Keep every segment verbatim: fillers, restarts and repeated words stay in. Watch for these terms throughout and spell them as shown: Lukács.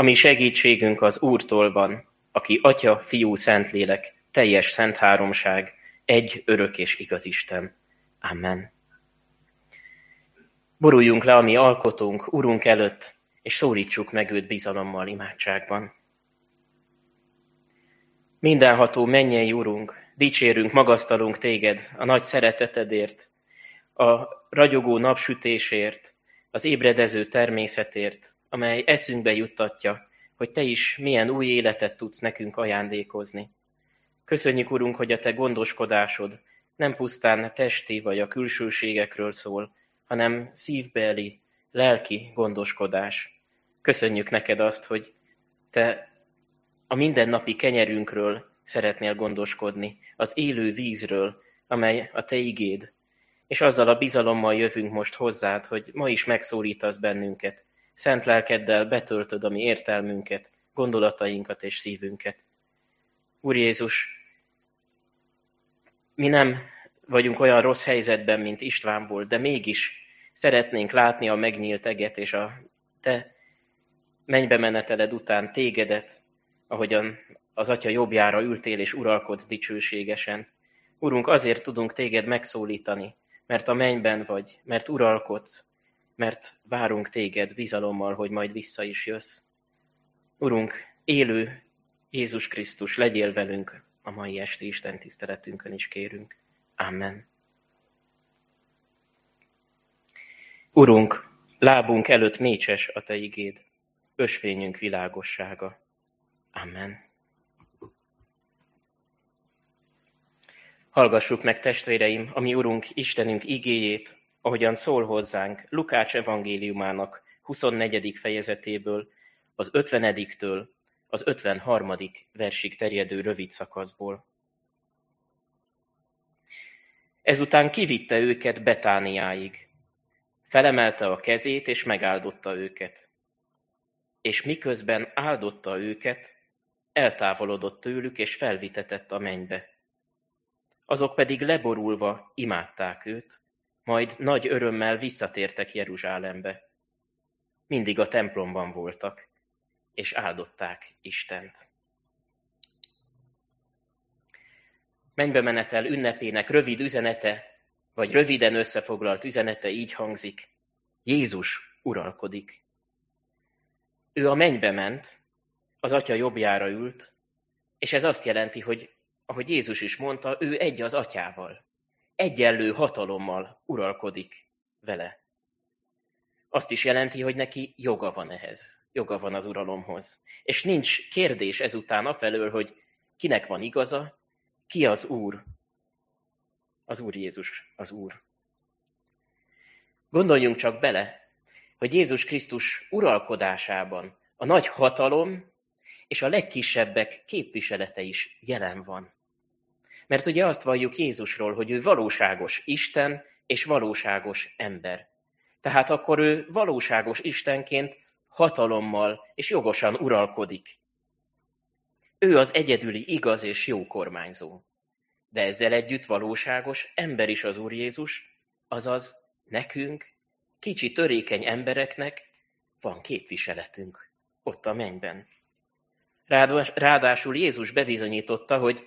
A mi segítségünk az Úrtól van, aki Atya, Fiú, Szentlélek, teljes szent háromság, egy örök és igaz Isten. Amen. Boruljunk le a mi alkotónk, Urunk előtt, és szólítsuk meg őt bizalommal, imádságban. Mindenható mennyei Urunk, dicsérünk, magasztalunk téged a nagy szeretetedért, a ragyogó napsütésért, az ébredező természetért, amely eszünkbe juttatja, hogy te is milyen új életet tudsz nekünk ajándékozni. Köszönjük, Urunk, hogy a te gondoskodásod nem pusztán testi vagy a külsőségekről szól, hanem szívbeli, lelki gondoskodás. Köszönjük neked azt, hogy te a mindennapi kenyerünkről szeretnél gondoskodni, az élő vízről, amely a te igéd. És azzal a bizalommal jövünk most hozzád, hogy ma is megszólítasz bennünket. Szent lelkeddel betöltöd a mi értelmünket, gondolatainkat és szívünket. Úr Jézus, mi nem vagyunk olyan rossz helyzetben, mint István volt, de mégis szeretnénk látni a megnyílt eget és a te mennybe meneteled után tégedet, ahogyan az Atya jobbjára ültél és uralkodsz dicsőségesen. Urunk, azért tudunk téged megszólítani, mert a mennyben vagy, mert uralkodsz, mert várunk téged bizalommal, hogy majd vissza is jössz. Urunk, élő Jézus Krisztus, legyél velünk a mai esti Isten tiszteletünkön is kérünk. Amen. Urunk, lábunk előtt mécses a te igéd, ösvényünk világossága. Amen. Hallgassuk meg, testvéreim, a mi Urunk, Istenünk igéjét, ahogyan szól hozzánk Lukács evangéliumának huszonnegyedik fejezetéből, az ötvenediktől az ötvenharmadik versig terjedő rövid szakaszból. Ezután kivitte őket Betániáig. Felemelte a kezét, és megáldotta őket. És miközben áldotta őket, eltávolodott tőlük, és felvitetett a mennybe. Azok pedig leborulva imádták őt, majd nagy örömmel visszatértek Jeruzsálembe. Mindig a templomban voltak, és áldották Istent. Mennybe menetel ünnepének rövid üzenete, vagy röviden összefoglalt üzenete így hangzik: Jézus uralkodik. Ő a mennybe ment, az Atya jobbjára ült, és ez azt jelenti, hogy ahogy Jézus is mondta, ő egy az Atyával, egyenlő hatalommal uralkodik vele. Azt is jelenti, hogy neki joga van ehhez, joga van az uralomhoz. És nincs kérdés ezután afelől, hogy kinek van igaza, ki az Úr. Az Úr Jézus az Úr. Gondoljunk csak bele, hogy Jézus Krisztus uralkodásában a nagy hatalom és a legkisebbek képviselete is jelen van. Mert ugye azt valljuk Jézusról, hogy ő valóságos Isten és valóságos ember. Tehát akkor ő valóságos Istenként hatalommal és jogosan uralkodik. Ő az egyedüli igaz és jó kormányzó. De ezzel együtt valóságos ember is az Úr Jézus, azaz nekünk, kicsi törékeny embereknek van képviseletünk ott a mennyben. Ráadásul Jézus bebizonyította, hogy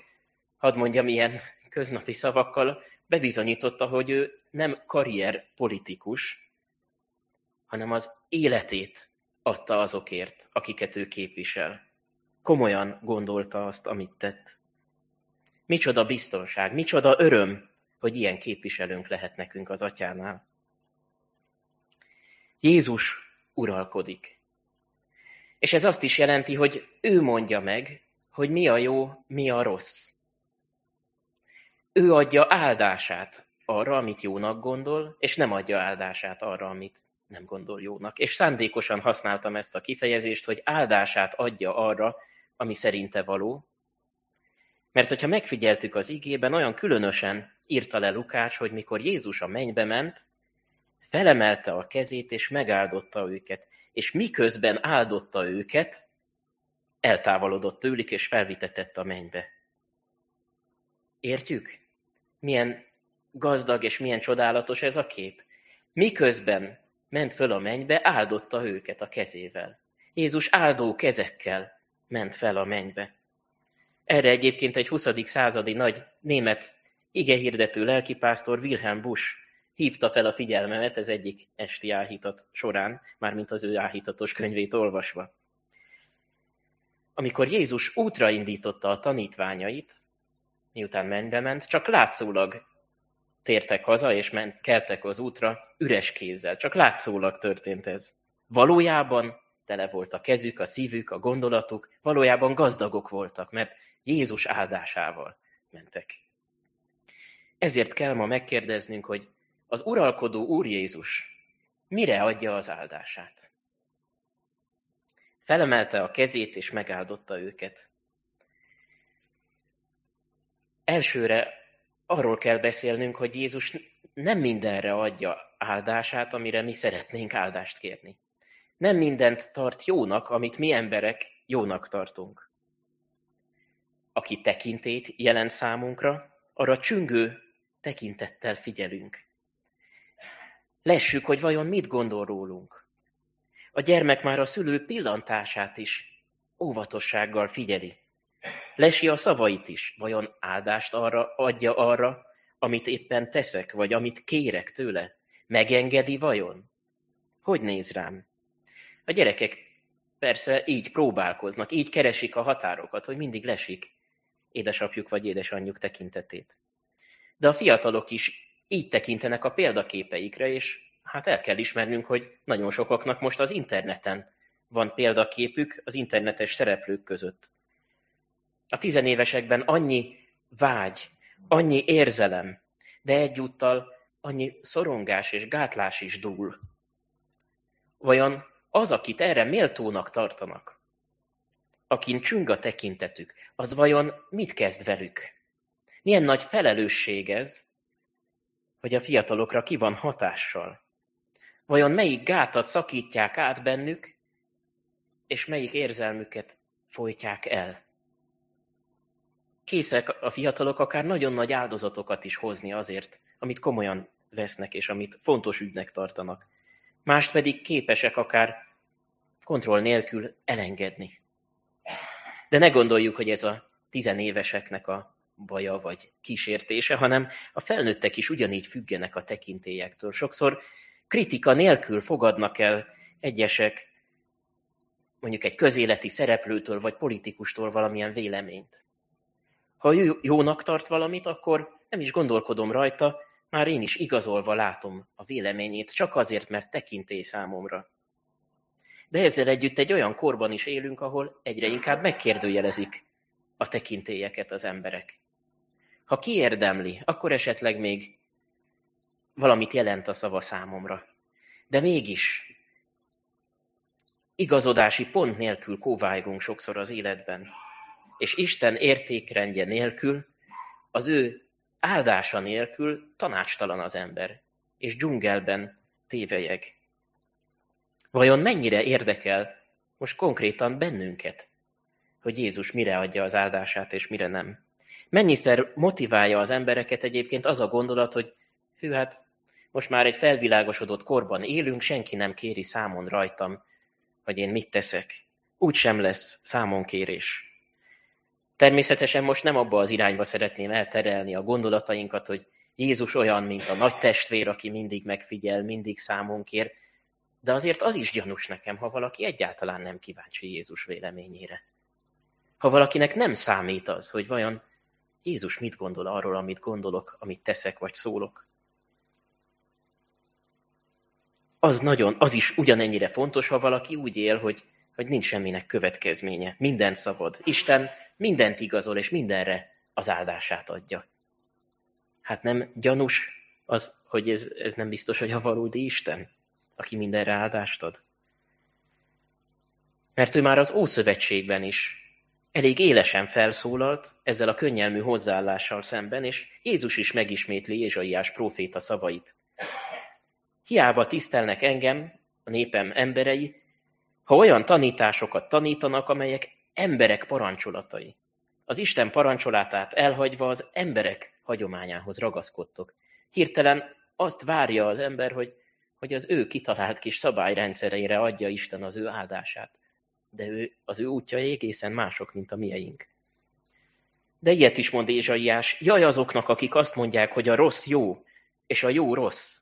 hadd mondjam ilyen köznapi szavakkal, bebizonyította, hogy ő nem karrierpolitikus, hanem az életét adta azokért, akiket ő képvisel. Komolyan gondolta azt, amit tett. Micsoda biztonság, micsoda öröm, hogy ilyen képviselőnk lehet nekünk az Atyánál. Jézus uralkodik. És ez azt is jelenti, hogy ő mondja meg, hogy mi a jó, mi a rossz. Ő adja áldását arra, amit jónak gondol, és nem adja áldását arra, amit nem gondol jónak. És szándékosan használtam ezt a kifejezést, hogy áldását adja arra, ami szerinte való. Mert hogyha megfigyeltük az igében, olyan különösen írta le Lukács, hogy mikor Jézus a mennybe ment, felemelte a kezét, és megáldotta őket. És miközben áldotta őket, eltávolodott tőlük, és felvitetett a mennybe. Értjük? Milyen gazdag és milyen csodálatos ez a kép. Miközben ment föl a mennybe, áldotta őket a kezével. Jézus áldó kezekkel ment fel a mennybe. Erre egyébként egy huszadik századi nagy német igehirdető lelkipásztor Wilhelm Busch hívta fel a figyelmemet ez egyik esti áhítat során, mármint az ő áhítatos könyvét olvasva. Amikor Jézus útra indította a tanítványait, miután mennybe ment, csak látszólag tértek haza, és ment, keltek az útra üres kézzel. Csak látszólag történt ez. Valójában tele volt a kezük, a szívük, a gondolatuk, valójában gazdagok voltak, mert Jézus áldásával mentek. Ezért kell ma megkérdeznünk, hogy az uralkodó Úr Jézus mire adja az áldását? Felemelte a kezét, és megáldotta őket. Elsőre arról kell beszélnünk, hogy Jézus nem mindenre adja áldását, amire mi szeretnénk áldást kérni. Nem mindent tart jónak, amit mi emberek jónak tartunk. Aki tekintét jelent számunkra, arra csüngő tekintettel figyelünk. Lessük, hogy vajon mit gondol rólunk. A gyermek már a szülő pillantását is óvatossággal figyeli. Lesi a szavait is, vajon áldást arra, adja arra, amit éppen teszek, vagy amit kérek tőle? Megengedi vajon? Hogy néz rám? A gyerekek persze így próbálkoznak, így keresik a határokat, hogy mindig lesik édesapjuk vagy édesanyjuk tekintetét. De a fiatalok is így tekintenek a példaképeikre, és hát el kell ismernünk, hogy nagyon sokaknak most az interneten van példaképük az internetes szereplők között. A tizenévesekben annyi vágy, annyi érzelem, de egyúttal annyi szorongás és gátlás is dúl. Vajon az, akit erre méltónak tartanak, akin csüng a tekintetük, az vajon mit kezd velük? Milyen nagy felelősség ez, hogy a fiatalokra ki van hatással? Vajon melyik gátat szakítják át bennük, és melyik érzelmüket folytják el? Készek a fiatalok akár nagyon nagy áldozatokat is hozni azért, amit komolyan vesznek, és amit fontos ügynek tartanak. Mást pedig képesek akár kontroll nélkül elengedni. De ne gondoljuk, hogy ez a tizenéveseknek a baja vagy kísértése, hanem a felnőttek is ugyanígy függenek a tekintélyektől. Sokszor kritika nélkül fogadnak el egyesek, mondjuk egy közéleti szereplőtől vagy politikustól valamilyen véleményt. Ha jónak tart valamit, akkor nem is gondolkodom rajta, már én is igazolva látom a véleményét, csak azért, mert tekintély számomra. De ezzel együtt egy olyan korban is élünk, ahol egyre inkább megkérdőjelezik a tekintélyeket az emberek. Ha kiérdemli, akkor esetleg még valamit jelent a szava számomra. De mégis igazodási pont nélkül kóvájgunk sokszor az életben. És Isten értékrendje nélkül, az ő áldása nélkül tanácstalan az ember, és dzsungelben tévelyeg. Vajon mennyire érdekel most konkrétan bennünket, hogy Jézus mire adja az áldását, és mire nem? Mennyiszer motiválja az embereket egyébként az a gondolat, hogy hű, hát most már egy felvilágosodott korban élünk, senki nem kéri számon rajtam, hogy én mit teszek. Úgy sem lesz számonkérés. Természetesen most nem abba az irányba szeretném elterelni a gondolatainkat, hogy Jézus olyan, mint a nagy testvér, aki mindig megfigyel, mindig számon kér, de azért az is gyanús nekem, ha valaki egyáltalán nem kíváncsi Jézus véleményére. Ha valakinek nem számít az, hogy vajon Jézus mit gondol arról, amit gondolok, amit teszek vagy szólok. Az nagyon, az is ugyanennyire fontos, ha valaki úgy él, hogy, hogy nincs semminek következménye. Minden szabad. Isten mindent igazol, és mindenre az áldását adja. Hát nem gyanús az, hogy ez, ez nem biztos, hogy a valódi Isten, aki mindenre áldást ad. Mert ő már az Ószövetségben is elég élesen felszólalt ezzel a könnyelmű hozzáállással szemben, és Jézus is megismétli Jézsaiás próféta szavait. Hiába tisztelnek engem, a népem emberei, ha olyan tanításokat tanítanak, amelyek emberek parancsolatai. Az Isten parancsolatát elhagyva az emberek hagyományához ragaszkodtok. Hirtelen azt várja az ember, hogy, hogy az ő kitalált kis szabályrendszereire adja Isten az ő áldását. de ő, az ő útjai egészen mások, mint a mieink. De ilyet is mond Ézsaiás, jaj azoknak, akik azt mondják, hogy a rossz jó, és a jó rossz.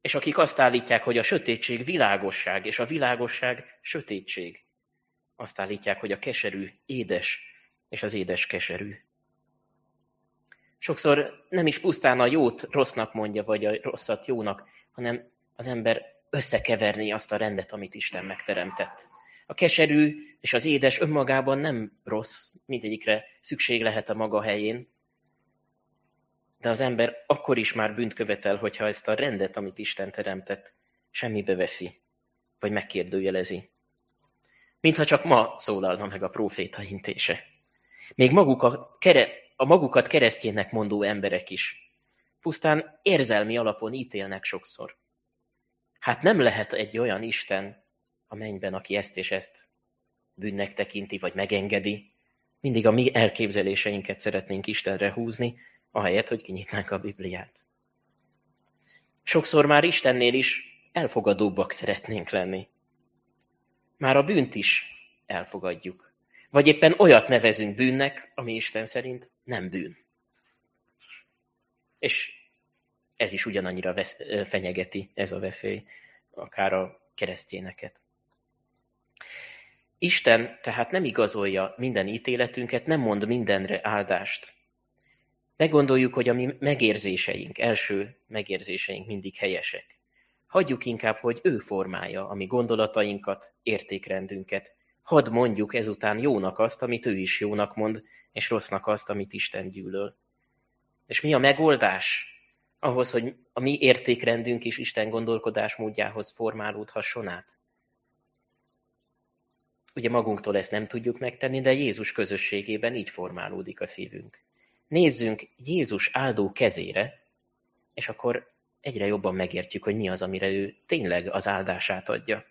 És akik azt állítják, hogy a sötétség világosság, és a világosság sötétség. Azt állítják, hogy a keserű édes, és az édes keserű. Sokszor nem is pusztán a jót rossznak mondja, vagy a rosszat jónak, hanem az ember összekeverné azt a rendet, amit Isten megteremtett. A keserű és az édes önmagában nem rossz, mindegyikre szükség lehet a maga helyén, de az ember akkor is már bűnt követel, hogyha ezt a rendet, amit Isten teremtett, semmibe veszi, vagy megkérdőjelezi. Mintha csak ma szólalna meg a próféta intése. Még maguk a, kere, a magukat keresztjének mondó emberek is. Pusztán érzelmi alapon ítélnek sokszor. Hát nem lehet egy olyan Isten a mennyben, aki ezt és ezt bűnnek tekinti, vagy megengedi. Mindig a mi elképzeléseinket szeretnénk Istenre húzni, ahelyett, hogy kinyitnánk a Bibliát. Sokszor már Istennél is elfogadóbbak szeretnénk lenni. Már a bűnt is elfogadjuk. Vagy éppen olyat nevezünk bűnnek, ami Isten szerint nem bűn. És ez is ugyanannyira vesz- fenyegeti, ez a veszély, akár a keresztényeket. Isten tehát nem igazolja minden ítéletünket, nem mond mindenre áldást. Ne gondoljuk, hogy a mi megérzéseink, első megérzéseink mindig helyesek. Hagyjuk inkább, hogy ő formálja a mi gondolatainkat, értékrendünket. Hadd mondjuk ezután jónak azt, amit ő is jónak mond, és rossznak azt, amit Isten gyűlöl. És mi a megoldás ahhoz, hogy a mi értékrendünk is Isten gondolkodásmódjához formálódhasson át? Ugye magunktól ezt nem tudjuk megtenni, de Jézus közösségében így formálódik a szívünk. Nézzünk Jézus áldó kezére, és akkor egyre jobban megértjük, hogy mi az, amire ő tényleg az áldását adja.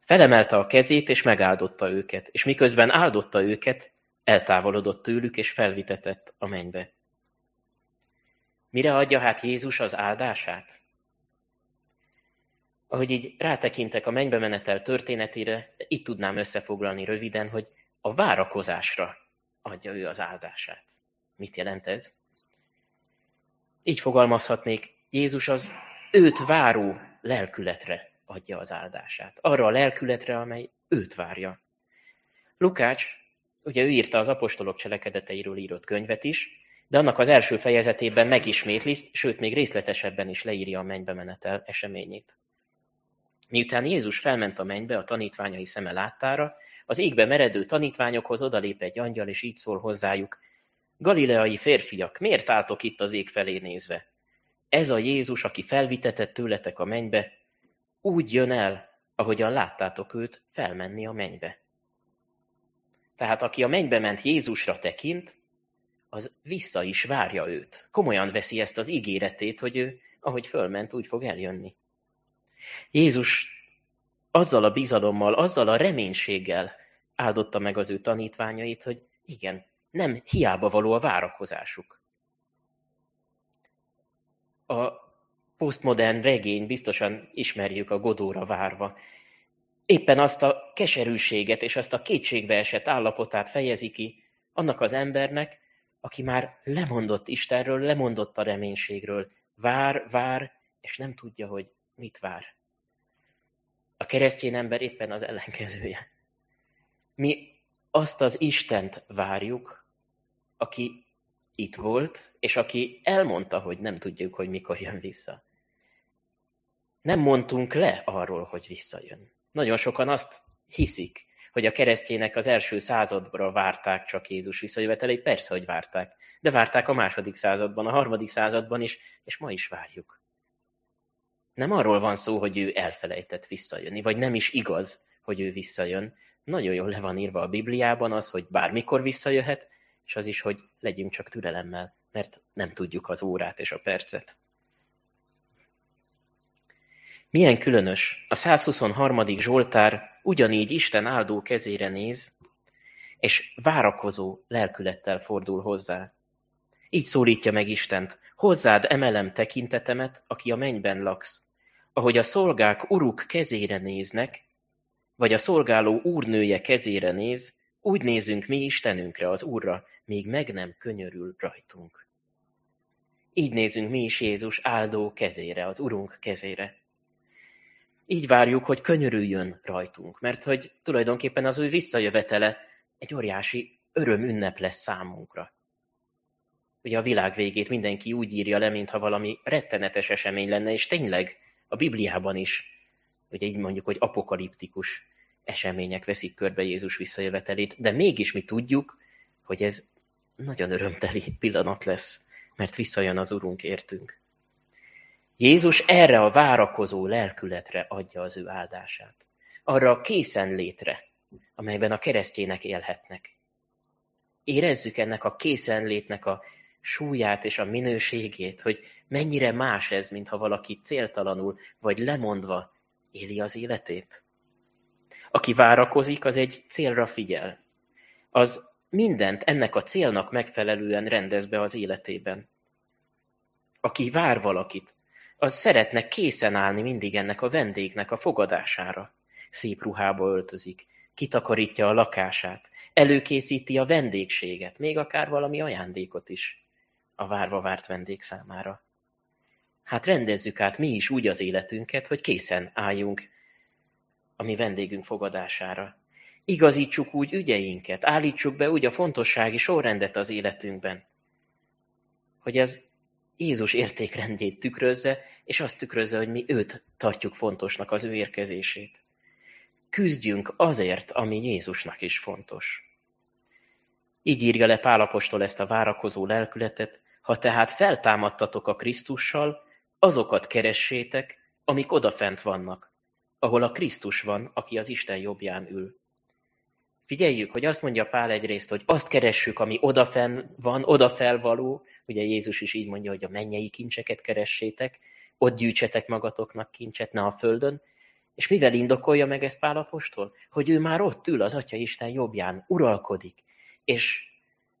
Felemelte a kezét, és megáldotta őket, és miközben áldotta őket, eltávolodott tőlük, és felvitetett a mennybe. Mire adja hát Jézus az áldását? Ahogy így rátekintek a mennybe menetel történetére, itt tudnám összefoglalni röviden, hogy a várakozásra adja ő az áldását. Mit jelent ez? Így fogalmazhatnék, Jézus az őt váró lelkületre adja az áldását. Arra a lelkületre, amely őt várja. Lukács, ugye ő írta az apostolok cselekedeteiről írott könyvet is, de annak az első fejezetében megismétli, sőt még részletesebben is leírja a mennybe menetel eseményét. Miután Jézus felment a mennybe a tanítványai szeme láttára, az égbe meredő tanítványokhoz odalép egy angyal, és így szól hozzájuk. Galileai férfiak, miért álltok itt az ég felé nézve? Ez a Jézus, aki felvitetett tőletek a mennybe, úgy jön el, ahogyan láttátok őt felmenni a mennybe. Tehát aki a mennybe ment Jézusra tekint, az vissza is várja őt. Komolyan veszi ezt az ígéretét, hogy ő, ahogy fölment, úgy fog eljönni. Jézus azzal a bizalommal, azzal a reménységgel áldotta meg az ő tanítványait, hogy igen, nem hiába való a várakozásuk. A posztmodern regény, biztosan ismerjük a Godóra várva. Éppen azt a keserűséget és azt a kétségbeesett állapotát fejezi ki annak az embernek, aki már lemondott Istenről, lemondott a reménységről. Vár, vár, és nem tudja, hogy mit vár. A keresztény ember éppen az ellenkezője. Mi azt az Istent várjuk, aki itt volt, és aki elmondta, hogy nem tudjuk, hogy mikor jön vissza. Nem mondtunk le arról, hogy visszajön. Nagyon sokan azt hiszik, hogy a keresztjének az első századra várták csak Jézus visszajövetelét. Persze, hogy várták, de várták a második században, a harmadik században is, és ma is várjuk. Nem arról van szó, hogy ő elfelejtett visszajönni, vagy nem is igaz, hogy ő visszajön. Nagyon jól le van írva a Bibliában az, hogy bármikor visszajöhet, és az is, hogy legyünk csak türelemmel, mert nem tudjuk az órát és a percet. Milyen különös, a százhuszonharmadik Zsoltár ugyanígy Isten áldó kezére néz, és várakozó lelkülettel fordul hozzá. Így szólítja meg Istent, hozzád emelem tekintetemet, aki a mennyben laksz. Ahogy a szolgák uruk kezére néznek, vagy a szolgáló úrnője kezére néz, úgy nézünk mi Istenünkre, az Úrra, míg meg nem könyörül rajtunk. Így nézünk mi is Jézus áldó kezére, az Urunk kezére. Így várjuk, hogy könyörüljön rajtunk, mert hogy tulajdonképpen az ő visszajövetele egy óriási örömünnep lesz számunkra. Ugye a világ végét mindenki úgy írja le, mintha valami rettenetes esemény lenne, és tényleg a Bibliában is, ugye így mondjuk, hogy apokaliptikus események veszik körbe Jézus visszajövetelét, de mégis mi tudjuk, hogy ez nagyon örömteli pillanat lesz, mert visszajön az Urunk értünk. Jézus erre a várakozó lelkületre adja az ő áldását, arra a készenlétre, amelyben a keresztjének élhetnek. Érezzük ennek a készenlétnek a súlyát és a minőségét, hogy mennyire más ez, mintha valaki céltalanul vagy lemondva éli az életét. Aki várakozik, az egy célra figyel. Az mindent ennek a célnak megfelelően rendez be az életében. Aki vár valakit, az szeretne készen állni mindig ennek a vendégnek a fogadására. Szép ruhába öltözik, kitakarítja a lakását, előkészíti a vendégséget, még akár valami ajándékot is a várva várt vendég számára. Hát rendezzük át mi is úgy az életünket, hogy készen álljunk a mi vendégünk fogadására. Igazítsuk úgy ügyeinket, állítsuk be úgy a fontossági sorrendet az életünkben, hogy ez Jézus értékrendjét tükrözze, és azt tükrözze, hogy mi őt tartjuk fontosnak, az ő érkezését. Küzdjünk azért, ami Jézusnak is fontos. Így írja le Pál apostol ezt a várakozó lelkületet: ha tehát feltámadtatok a Krisztussal, azokat keressétek, amik odafent vannak, ahol a Krisztus van, aki az Isten jobbján ül. Figyeljük, hogy azt mondja Pál egyrészt, hogy azt keressük, ami odafen van, odafelvaló. Ugye Jézus is így mondja, hogy a mennyei kincseket keressétek, ott gyűjtsetek magatoknak kincset, ne a földön. És mivel indokolja meg ezt Pál apostol? Hogy ő már ott ül az Atya Isten jobbján, uralkodik, és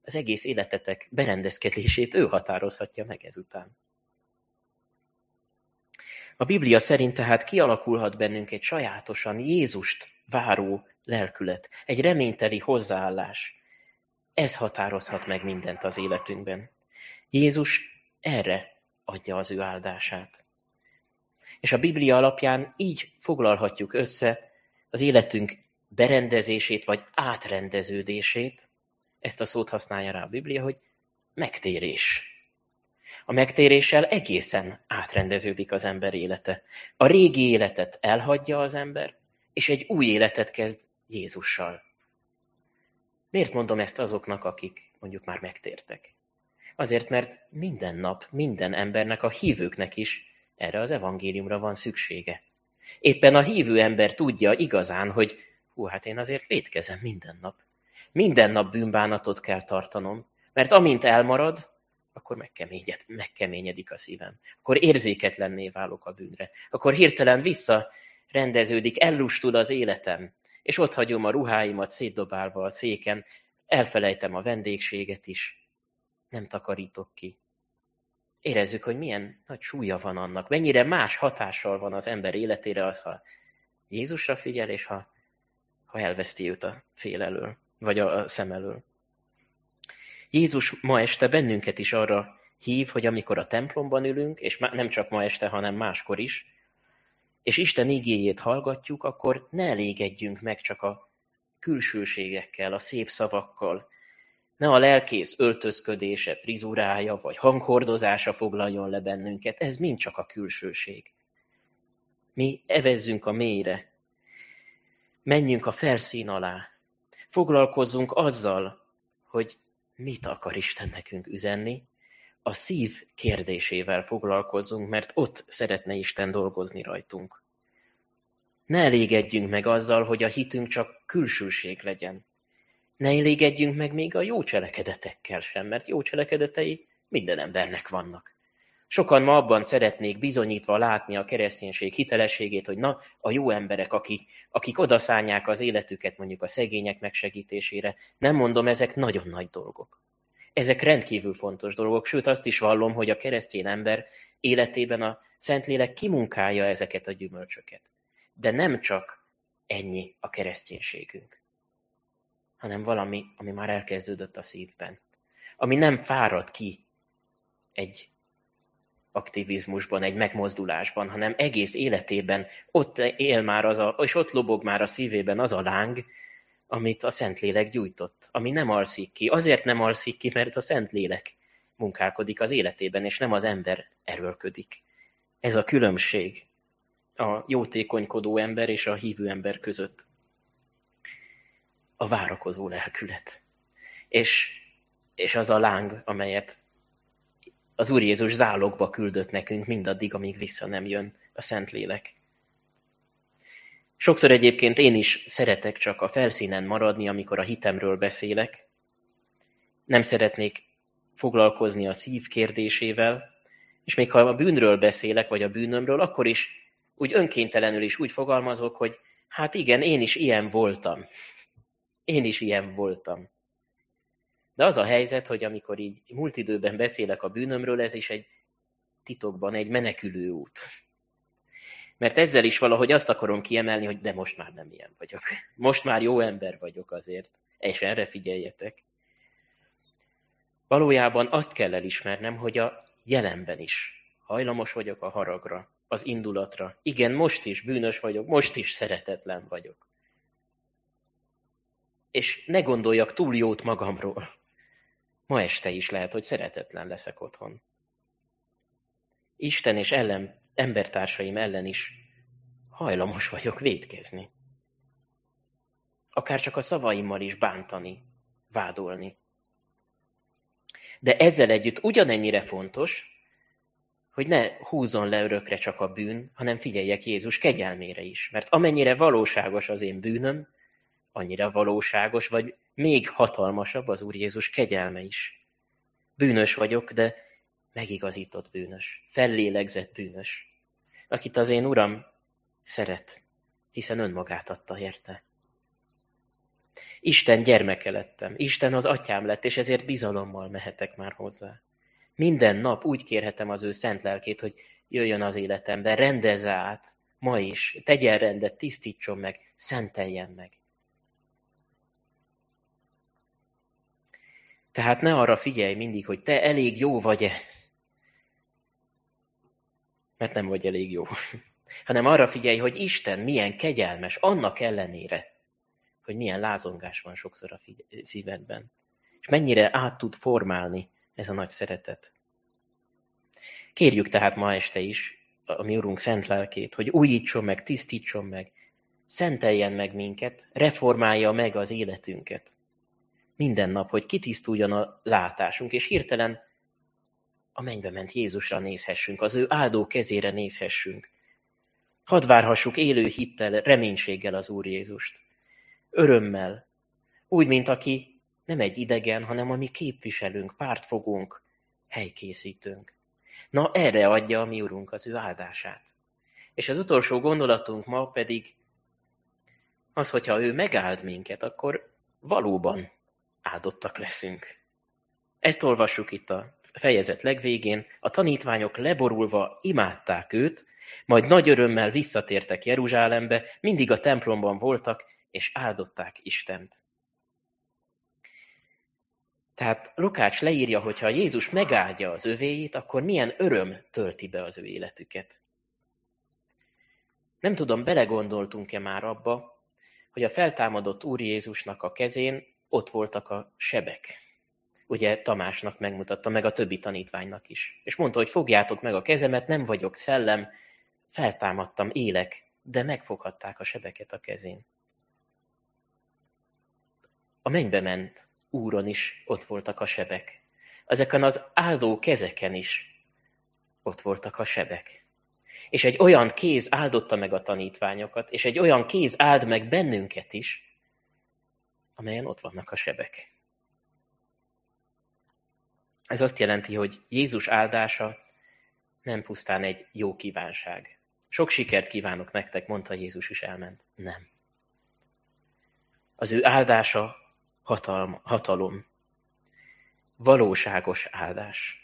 az egész életetek berendezkedését ő határozhatja meg ezután. A Biblia szerint tehát kialakulhat bennünk egy sajátosan Jézust váró lelkület, egy reményteli hozzáállás. Ez határozhat meg mindent az életünkben. Jézus erre adja az ő áldását. És a Biblia alapján így foglalhatjuk össze az életünk berendezését, vagy átrendeződését. Ezt a szót használja rá a Biblia, hogy megtérés. A megtéréssel egészen átrendeződik az ember élete. A régi életet elhagyja az ember, és egy új életet kezd Jézussal. Miért mondom ezt azoknak, akik mondjuk már megtértek? Azért, mert minden nap, minden embernek, a hívőknek is erre az evangéliumra van szüksége. Éppen a hívő ember tudja igazán, hogy hú, hát én azért vétkezem minden nap. Minden nap bűnbánatot kell tartanom, mert amint elmarad, akkor megkeményed, megkeményedik a szívem. Akkor érzéketlenné válok a bűnre. Akkor hirtelen visszarendeződik, ellustul az életem, és ott hagyom a ruháimat szétdobálva a széken, elfelejtem a vendégséget is. Nem takarítok ki. Érezzük, hogy milyen nagy súlya van annak, mennyire más hatással van az ember életére az, ha Jézusra figyel, és ha, ha elveszti őt a cél elől, vagy a szem elől. Jézus ma este bennünket is arra hív, hogy amikor a templomban ülünk, és nem csak ma este, hanem máskor is, és Isten igéjét hallgatjuk, akkor ne elégedjünk meg csak a külsőségekkel, a szép szavakkal. Ne a lelkész öltözködése, frizurája vagy hanghordozása foglaljon le bennünket, ez mind csak a külsőség. Mi evezzünk a mélyre, menjünk a felszín alá, foglalkozzunk azzal, hogy mit akar Isten nekünk üzenni, a szív kérdésével foglalkozzunk, mert ott szeretne Isten dolgozni rajtunk. Ne elégedjünk meg azzal, hogy a hitünk csak külsőség legyen. Ne elégedjünk meg még a jó cselekedetekkel sem, mert jó cselekedetei minden embernek vannak. Sokan ma abban szeretnék bizonyítva látni a kereszténység hitelességét, hogy na, a jó emberek, akik, akik odaszánják az életüket mondjuk a szegények megsegítésére, nem mondom, ezek nagyon nagy dolgok. Ezek rendkívül fontos dolgok, sőt azt is vallom, hogy a keresztény ember életében a Szentlélek kimunkálja ezeket a gyümölcsöket. De nem csak ennyi a kereszténységünk, hanem valami, ami már elkezdődött a szívben, ami nem fárad ki egy aktivizmusban, egy megmozdulásban, hanem egész életében ott él már az a, és ott lobog már a szívében az a láng, amit a Szentlélek gyújtott, ami nem alszik ki. Azért nem alszik ki, mert a Szentlélek munkálkodik az életében, és nem az ember erőlködik. Ez a különbség a jótékonykodó ember és a hívő ember között. A várakozó lelkület. És, és az a láng, amelyet az Úr Jézus zálogba küldött nekünk mindaddig, amíg vissza nem jön a Szentlélek. Sokszor egyébként én is szeretek csak a felszínen maradni, amikor a hitemről beszélek. Nem szeretnék foglalkozni a szív kérdésével, és még ha a bűnről beszélek, vagy a bűnömről, akkor is úgy önkéntelenül is úgy fogalmazok, hogy hát igen, én is ilyen voltam. Én is ilyen voltam. De az a helyzet, hogy amikor így múlt időben beszélek a bűnömről, ez is egy titokban egy menekülő út. Mert ezzel is valahogy azt akarom kiemelni, hogy de most már nem ilyen vagyok. Most már jó ember vagyok azért. És erre figyeljetek. Valójában azt kell elismernem, hogy a jelenben is hajlamos vagyok a haragra, az indulatra. Igen, most is bűnös vagyok, most is szeretetlen vagyok. És ne gondoljak túl jót magamról. Ma este is lehet, hogy szeretetlen leszek otthon. Isten és ellen, embertársaim ellen is hajlamos vagyok vétkezni. Akár csak a szavaimmal is bántani, vádolni. De ezzel együtt ugyanennyire fontos, hogy ne húzzon le örökre csak a bűn, hanem figyeljek Jézus kegyelmére is. Mert amennyire valóságos az én bűnöm, annyira valóságos, vagy még hatalmasabb az Úr Jézus kegyelme is. Bűnös vagyok, de megigazított bűnös, fellélegzett bűnös, akit az én Uram szeret, hiszen önmagát adta érte. Isten gyermeke lettem, Isten az atyám lett, és ezért bizalommal mehetek már hozzá. Minden nap úgy kérhetem az ő szent lelkét, hogy jöjjön az életembe, rendezze át, ma is, tegyen rendet, tisztítson meg, szenteljen meg. Tehát ne arra figyelj mindig, hogy te elég jó vagy-e. Mert nem vagy elég jó. Hanem arra figyelj, hogy Isten milyen kegyelmes, annak ellenére, hogy milyen lázongás van sokszor a figy- szívedben. És mennyire át tud formálni ez a nagy szeretet. Kérjük tehát ma este is a mi Urunk szent lelkét, hogy újítson meg, tisztítson meg, szenteljen meg minket, reformálja meg az életünket. Minden nap, hogy kitisztuljon a látásunk, és hirtelen a mennybe ment Jézusra nézhessünk, az ő áldó kezére nézhessünk. Hadd várhassuk élő hittel, reménységgel az Úr Jézust. Örömmel. Úgy, mint aki nem egy idegen, hanem a mi képviselünk, pártfogónk, helykészítőnk. Na, erre adja a mi Urunk az ő áldását. És az utolsó gondolatunk ma pedig az, hogyha ő megáld minket, akkor valóban áldottak leszünk. Ezt olvassuk itt a fejezet legvégén. A tanítványok leborulva imádták őt, majd nagy örömmel visszatértek Jeruzsálembe, mindig a templomban voltak, és áldották Istent. Tehát Lukács leírja, hogy ha Jézus megáldja az övéit, akkor milyen öröm tölti be az ő életüket. Nem tudom, belegondoltunk-e már abba, hogy a feltámadott Úr Jézusnak a kezén ott voltak a sebek. Ugye Tamásnak megmutatta, meg a többi tanítványnak is. És mondta, hogy fogjátok meg a kezemet, nem vagyok szellem, feltámadtam, élek, de megfoghatták a sebeket a kezén. A mennybe ment Úron is ott voltak a sebek. Ezeken az áldó kezeken is ott voltak a sebek. És egy olyan kéz áldotta meg a tanítványokat, és egy olyan kéz áld meg bennünket is, amelyen ott vannak a sebek. Ez azt jelenti, hogy Jézus áldása nem pusztán egy jó kívánság. Sok sikert kívánok nektek, mondta Jézus is elment. Nem. Az ő áldása hatalma, hatalom. Valóságos áldás.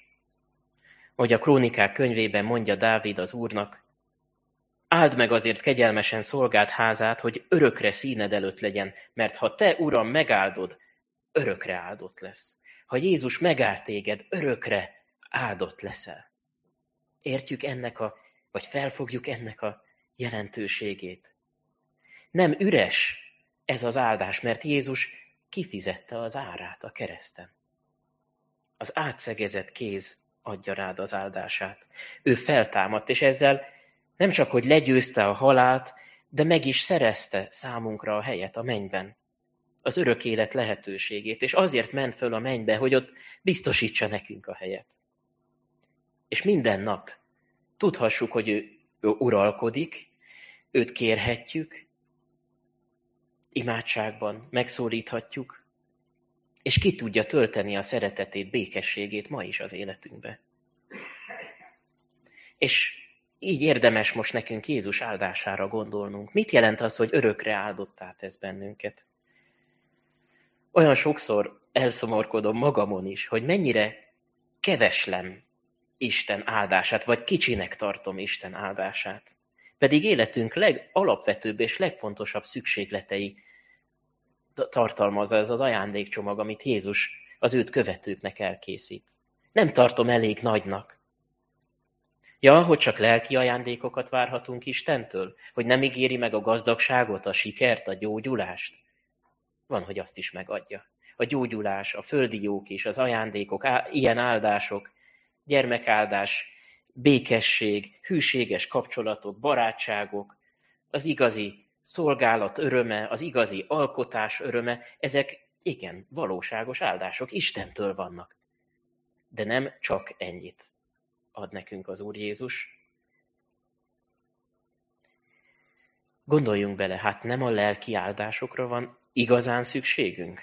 Hogy a Krónikák könyvében mondja Dávid az Úrnak, Áld meg azért kegyelmesen szolgád házát, hogy örökre színed előtt legyen, mert ha te, Uram, megáldod, örökre áldott lesz. Ha Jézus megáld téged, örökre áldott leszel. Értjük ennek a, vagy felfogjuk ennek a jelentőségét. Nem üres ez az áldás, mert Jézus kifizette az árát a kereszten. Az átszegezett kéz adja rád az áldását. Ő feltámadt, és ezzel nem csak, hogy legyőzte a halált, de meg is szerezte számunkra a helyet a mennyben, az örök élet lehetőségét, és azért ment föl a mennybe, hogy ott biztosítsa nekünk a helyet. És minden nap tudhassuk, hogy ő, ő uralkodik, őt kérhetjük, imádságban megszólíthatjuk, és ki tudja tölteni a szeretetét, békességét ma is az életünkbe. És így érdemes most nekünk Jézus áldására gondolnunk. Mit jelent az, hogy örökre áldottá tesz bennünket? Olyan sokszor elszomorkodom magamon is, hogy mennyire keveslem Isten áldását, vagy kicsinek tartom Isten áldását. Pedig életünk legalapvetőbb és legfontosabb szükségletei tartalmazza ez az ajándékcsomag, amit Jézus az őt követőknek elkészít. Nem tartom elég nagynak. Ja, hogy csak lelki ajándékokat várhatunk Istentől? Hogy nem ígéri meg a gazdagságot, a sikert, a gyógyulást? Van, hogy azt is megadja. A gyógyulás, a földi jók és az ajándékok, á, ilyen áldások, gyermekáldás, békesség, hűséges kapcsolatok, barátságok, az igazi szolgálat öröme, az igazi alkotás öröme, ezek igen, valóságos áldások, Istentől vannak. De nem csak ennyit ad nekünk az Úr Jézus. Gondoljunk bele, hát nem a lelki áldásokra van igazán szükségünk.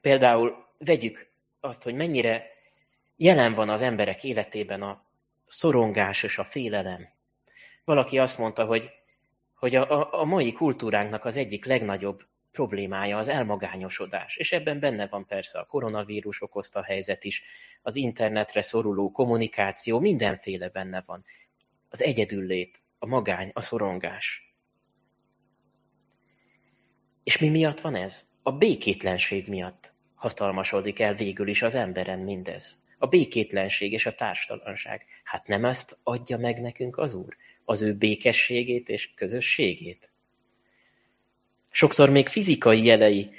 Például vegyük azt, hogy mennyire jelen van az emberek életében a szorongás és a félelem. Valaki azt mondta, hogy, hogy a, a mai kultúránknak az egyik legnagyobb problémája az elmagányosodás. És ebben benne van persze a koronavírus okozta helyzet is, az internetre szoruló kommunikáció, mindenféle benne van. Az egyedüllét, a magány, a szorongás. És mi miatt van ez? A békétlenség miatt hatalmasodik el végül is az emberen mindez. A békétlenség és a társtalanság. Hát nem ezt adja meg nekünk az Úr? Az ő békességét és közösségét? Sokszor még fizikai jelei,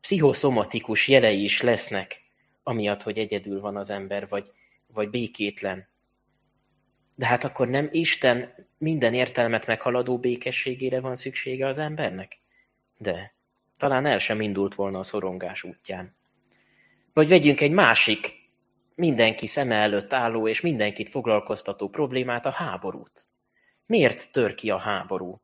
pszichoszomatikus jelei is lesznek, amiatt, hogy egyedül van az ember, vagy, vagy békétlen. De hát akkor nem Isten minden értelmet meghaladó békességére van szüksége az embernek? De talán el sem indult volna a szorongás útján. Vagy vegyünk egy másik, mindenki szeme előtt álló és mindenkit foglalkoztató problémát, a háborút. Miért tör ki a háború?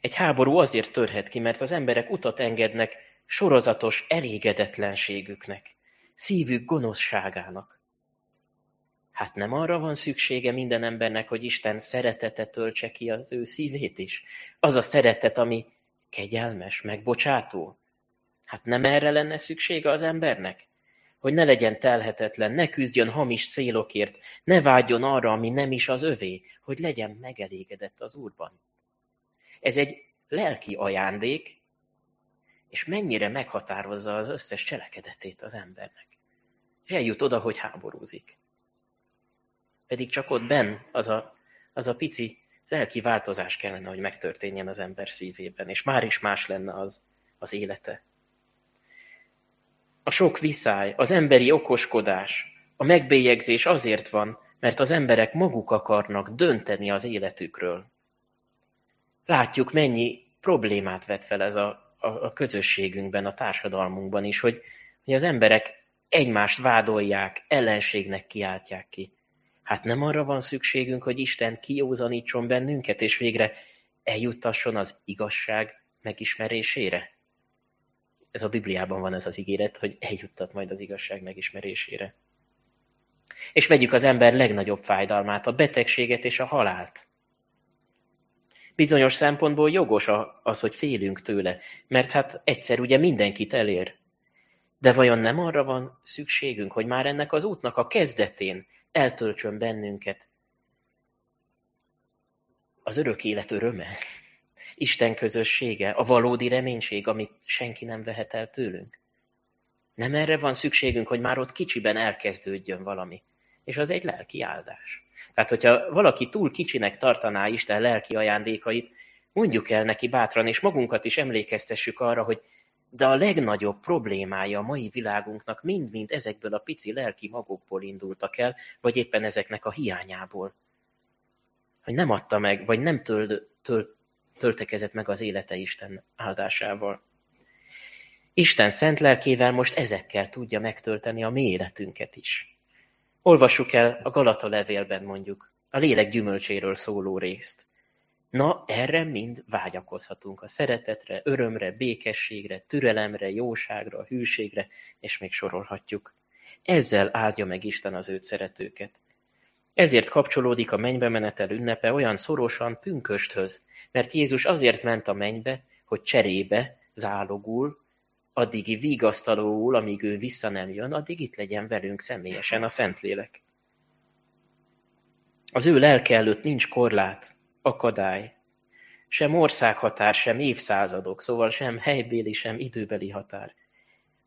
Egy háború azért törhet ki, mert az emberek utat engednek sorozatos elégedetlenségüknek, szívük gonoszságának. Hát nem arra van szüksége minden embernek, hogy Isten szeretete töltse ki az ő szívét is? Az a szeretet, ami kegyelmes, megbocsátó. Hát nem erre lenne szüksége az embernek? Hogy ne legyen telhetetlen, ne küzdjön hamis célokért, ne vágyjon arra, ami nem is az övé, hogy legyen megelégedett az Úrban. Ez egy lelki ajándék, és mennyire meghatározza az összes cselekedetét az embernek. És eljut oda, hogy háborúzik. Pedig csak ott benn az a, az a pici lelki változás kellene, hogy megtörténjen az ember szívében, és már is más lenne az, az élete. A sok viszály, az emberi okoskodás, a megbélyegzés azért van, mert az emberek maguk akarnak dönteni az életükről. Látjuk, mennyi problémát vet fel ez a, a, a közösségünkben, a társadalmunkban is, hogy, hogy az emberek egymást vádolják, ellenségnek kiáltják ki. Hát nem arra van szükségünk, hogy Isten kiózanítson bennünket, és végre eljuttasson az igazság megismerésére? Ez a Bibliában van ez az ígéret, hogy eljuttat majd az igazság megismerésére. És vegyük az ember legnagyobb fájdalmát, a betegséget és a halált. Bizonyos szempontból jogos az, hogy félünk tőle, mert hát egyszer ugye mindenkit elér. De vajon nem arra van szükségünk, hogy már ennek az útnak a kezdetén eltöltsön bennünket az örök élet öröme, Isten közössége, a valódi reménység, amit senki nem vehet el tőlünk. Nem erre van szükségünk, hogy már ott kicsiben elkezdődjön valami. És az egy lelki áldás. Tehát, hogyha valaki túl kicsinek tartaná Isten lelki ajándékait, mondjuk el neki bátran, és magunkat is emlékeztessük arra, hogy de a legnagyobb problémája a mai világunknak mind-mind ezekből a pici lelki magokból indultak el, vagy éppen ezeknek a hiányából. Hogy nem adta meg, vagy nem tölt, tölt, töltekezett meg az élete Isten áldásával. Isten szent lelkével most ezekkel tudja megtölteni a mi életünket is. Olvassuk el a Galata levélben mondjuk, a lélek gyümölcséről szóló részt. Na, erre mind vágyakozhatunk, a szeretetre, örömre, békességre, türelemre, jóságra, hűségre, és még sorolhatjuk. Ezzel áldja meg Isten az őt szeretőket. Ezért kapcsolódik a mennybe menetel ünnepe olyan szorosan pünkösthöz, mert Jézus azért ment a mennybe, hogy cserébe, zálogul, addigi vigasztalóul, amíg ő vissza nem jön, addig itt legyen velünk személyesen a Szentlélek. Az ő lelke előtt nincs korlát, akadály, sem országhatár, sem évszázadok, szóval sem helybéli, sem időbeli határ.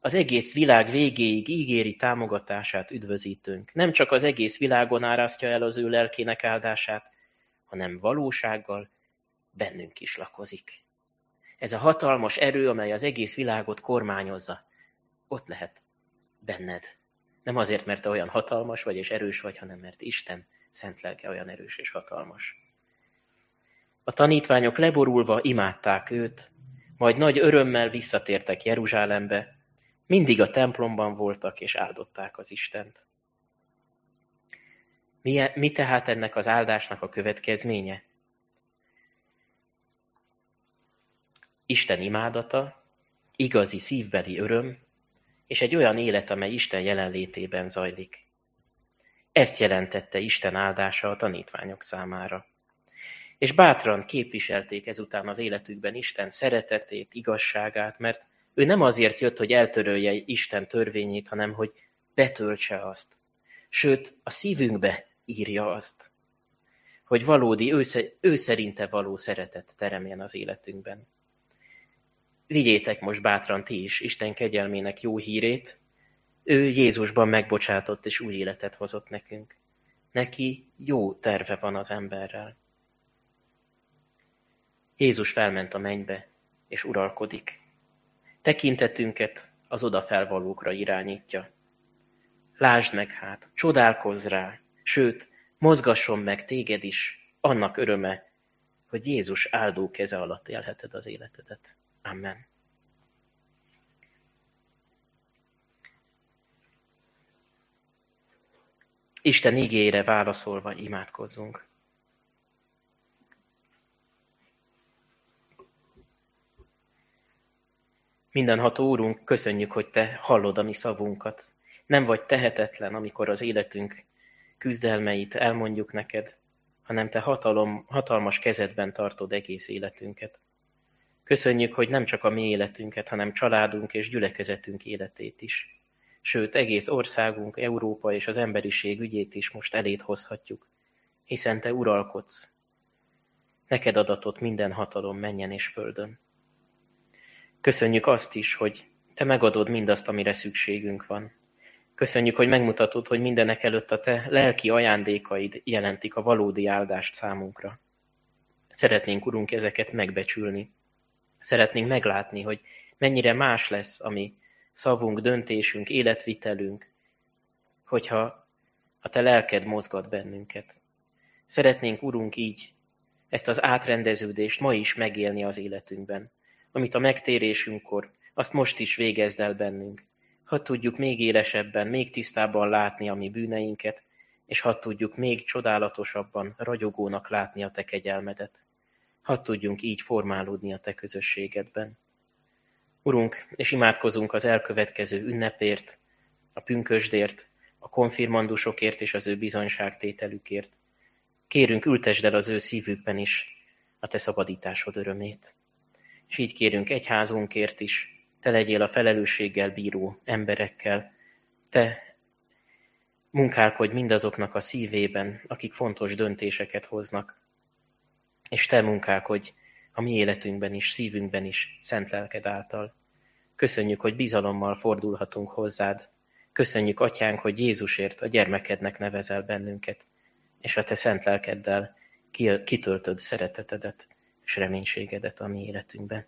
Az egész világ végéig ígéri támogatását üdvözítőnk. Nem csak az egész világon árasztja el az ő lelkének áldását, hanem valósággal bennünk is lakozik. Ez a hatalmas erő, amely az egész világot kormányozza, ott lehet benned. Nem azért, mert te olyan hatalmas vagy és erős vagy, hanem mert Isten szent lelke olyan erős és hatalmas. A tanítványok leborulva imádták őt, majd nagy örömmel visszatértek Jeruzsálembe, mindig a templomban voltak és áldották az Istent. Mi, mi tehát ennek az áldásnak a következménye? Isten imádata, igazi szívbeli öröm, és egy olyan élet, amely Isten jelenlétében zajlik. Ezt jelentette Isten áldása a tanítványok számára. És bátran képviselték ezután az életükben Isten szeretetét, igazságát, mert ő nem azért jött, hogy eltörölje Isten törvényét, hanem hogy betöltse azt. Sőt, a szívünkbe írja azt, hogy valódi, ő szerinte való szeretet teremjen az életünkben. Vigyétek most bátran ti is Isten kegyelmének jó hírét, ő Jézusban megbocsátott és új életet hozott nekünk. Neki jó terve van az emberrel. Jézus felment a mennybe, és uralkodik. Tekintetünket az odafelvalókra irányítja. Lásd meg hát, csodálkozz rá, sőt, mozgasson meg téged is, annak öröme, hogy Jézus áldó keze alatt élheted az életedet. Amen. Isten igéjére válaszolva imádkozzunk. Mindenható Úrunk, köszönjük, hogy Te hallod a mi szavunkat. Nem vagy tehetetlen, amikor az életünk küzdelmeit elmondjuk neked, hanem Te hatalom, hatalmas kezedben tartod egész életünket. Köszönjük, hogy nem csak a mi életünket, hanem családunk és gyülekezetünk életét is. Sőt, egész országunk, Európa és az emberiség ügyét is most eléd hozhatjuk, hiszen Te uralkodsz. Neked adatott minden hatalom mennyen és földön. Köszönjük azt is, hogy Te megadod mindazt, amire szükségünk van. Köszönjük, hogy megmutatod, hogy mindenek előtt a Te lelki ajándékaid jelentik a valódi áldást számunkra. Szeretnénk, Urunk, ezeket megbecsülni. Szeretnénk meglátni, hogy mennyire más lesz a mi szavunk, döntésünk, életvitelünk, hogyha a Te lelked mozgat bennünket. Szeretnénk, Urunk, így ezt az átrendeződést ma is megélni az életünkben, amit a megtérésünkkor, azt most is végezd el bennünk. Hadd tudjuk még élesebben, még tisztábban látni a mi bűneinket, és hadd tudjuk még csodálatosabban, ragyogónak látni a Te kegyelmedet. Hadd tudjunk így formálódni a Te közösségedben. Urunk, és imádkozunk az elkövetkező ünnepért, a pünkösdért, a konfirmandusokért és az ő bizonyságtételükért. Kérünk, ültesd el az ő szívükben is a Te szabadításod örömét. És így kérünk egyházunkért is, Te legyél a felelősséggel bíró emberekkel, Te munkálkodj mindazoknak a szívében, akik fontos döntéseket hoznak. és te munkálkodj a mi életünkben is, szívünkben is, szent lelked által. Köszönjük, hogy bizalommal fordulhatunk hozzád. Köszönjük, Atyánk, hogy Jézusért, a gyermekednek nevezel bennünket, és a te szent lelkeddel kitöltöd szeretetedet és reménységedet a mi életünkben.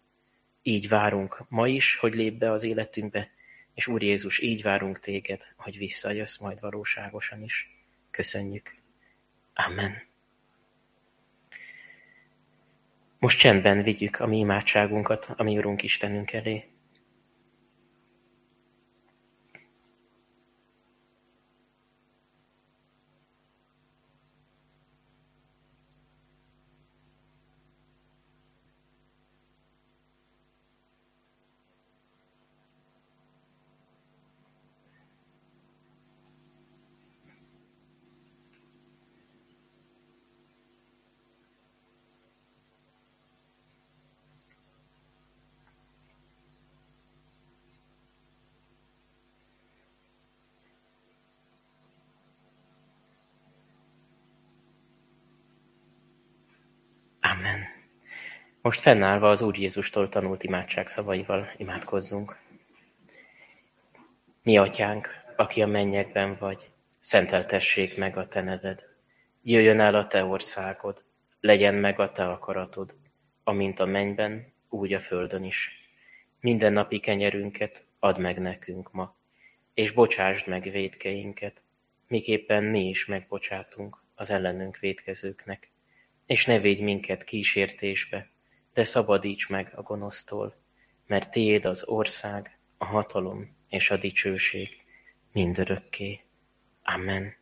Így várunk ma is, hogy lépj be az életünkbe, és Úr Jézus, így várunk téged, hogy visszajössz majd valóságosan is. Köszönjük. Amen. Most csendben vigyük a mi imádságunkat, a mi Urunk Istenünk elé. Amen. Most fennállva az Úr Jézustól tanult imádság szavaival imádkozzunk. Mi Atyánk, aki a mennyekben vagy, szenteltessék meg a te neved. Jöjjön el a te országod, legyen meg a te akaratod, amint a mennyben, úgy a földön is. Minden napi kenyerünket add meg nekünk ma, és bocsásd meg vétkeinket, miképpen mi is megbocsátunk az ellenünk vétkezőknek. És ne védj minket kísértésbe, de szabadíts meg a gonosztól, mert tiéd az ország, a hatalom és a dicsőség mindörökké. Amen.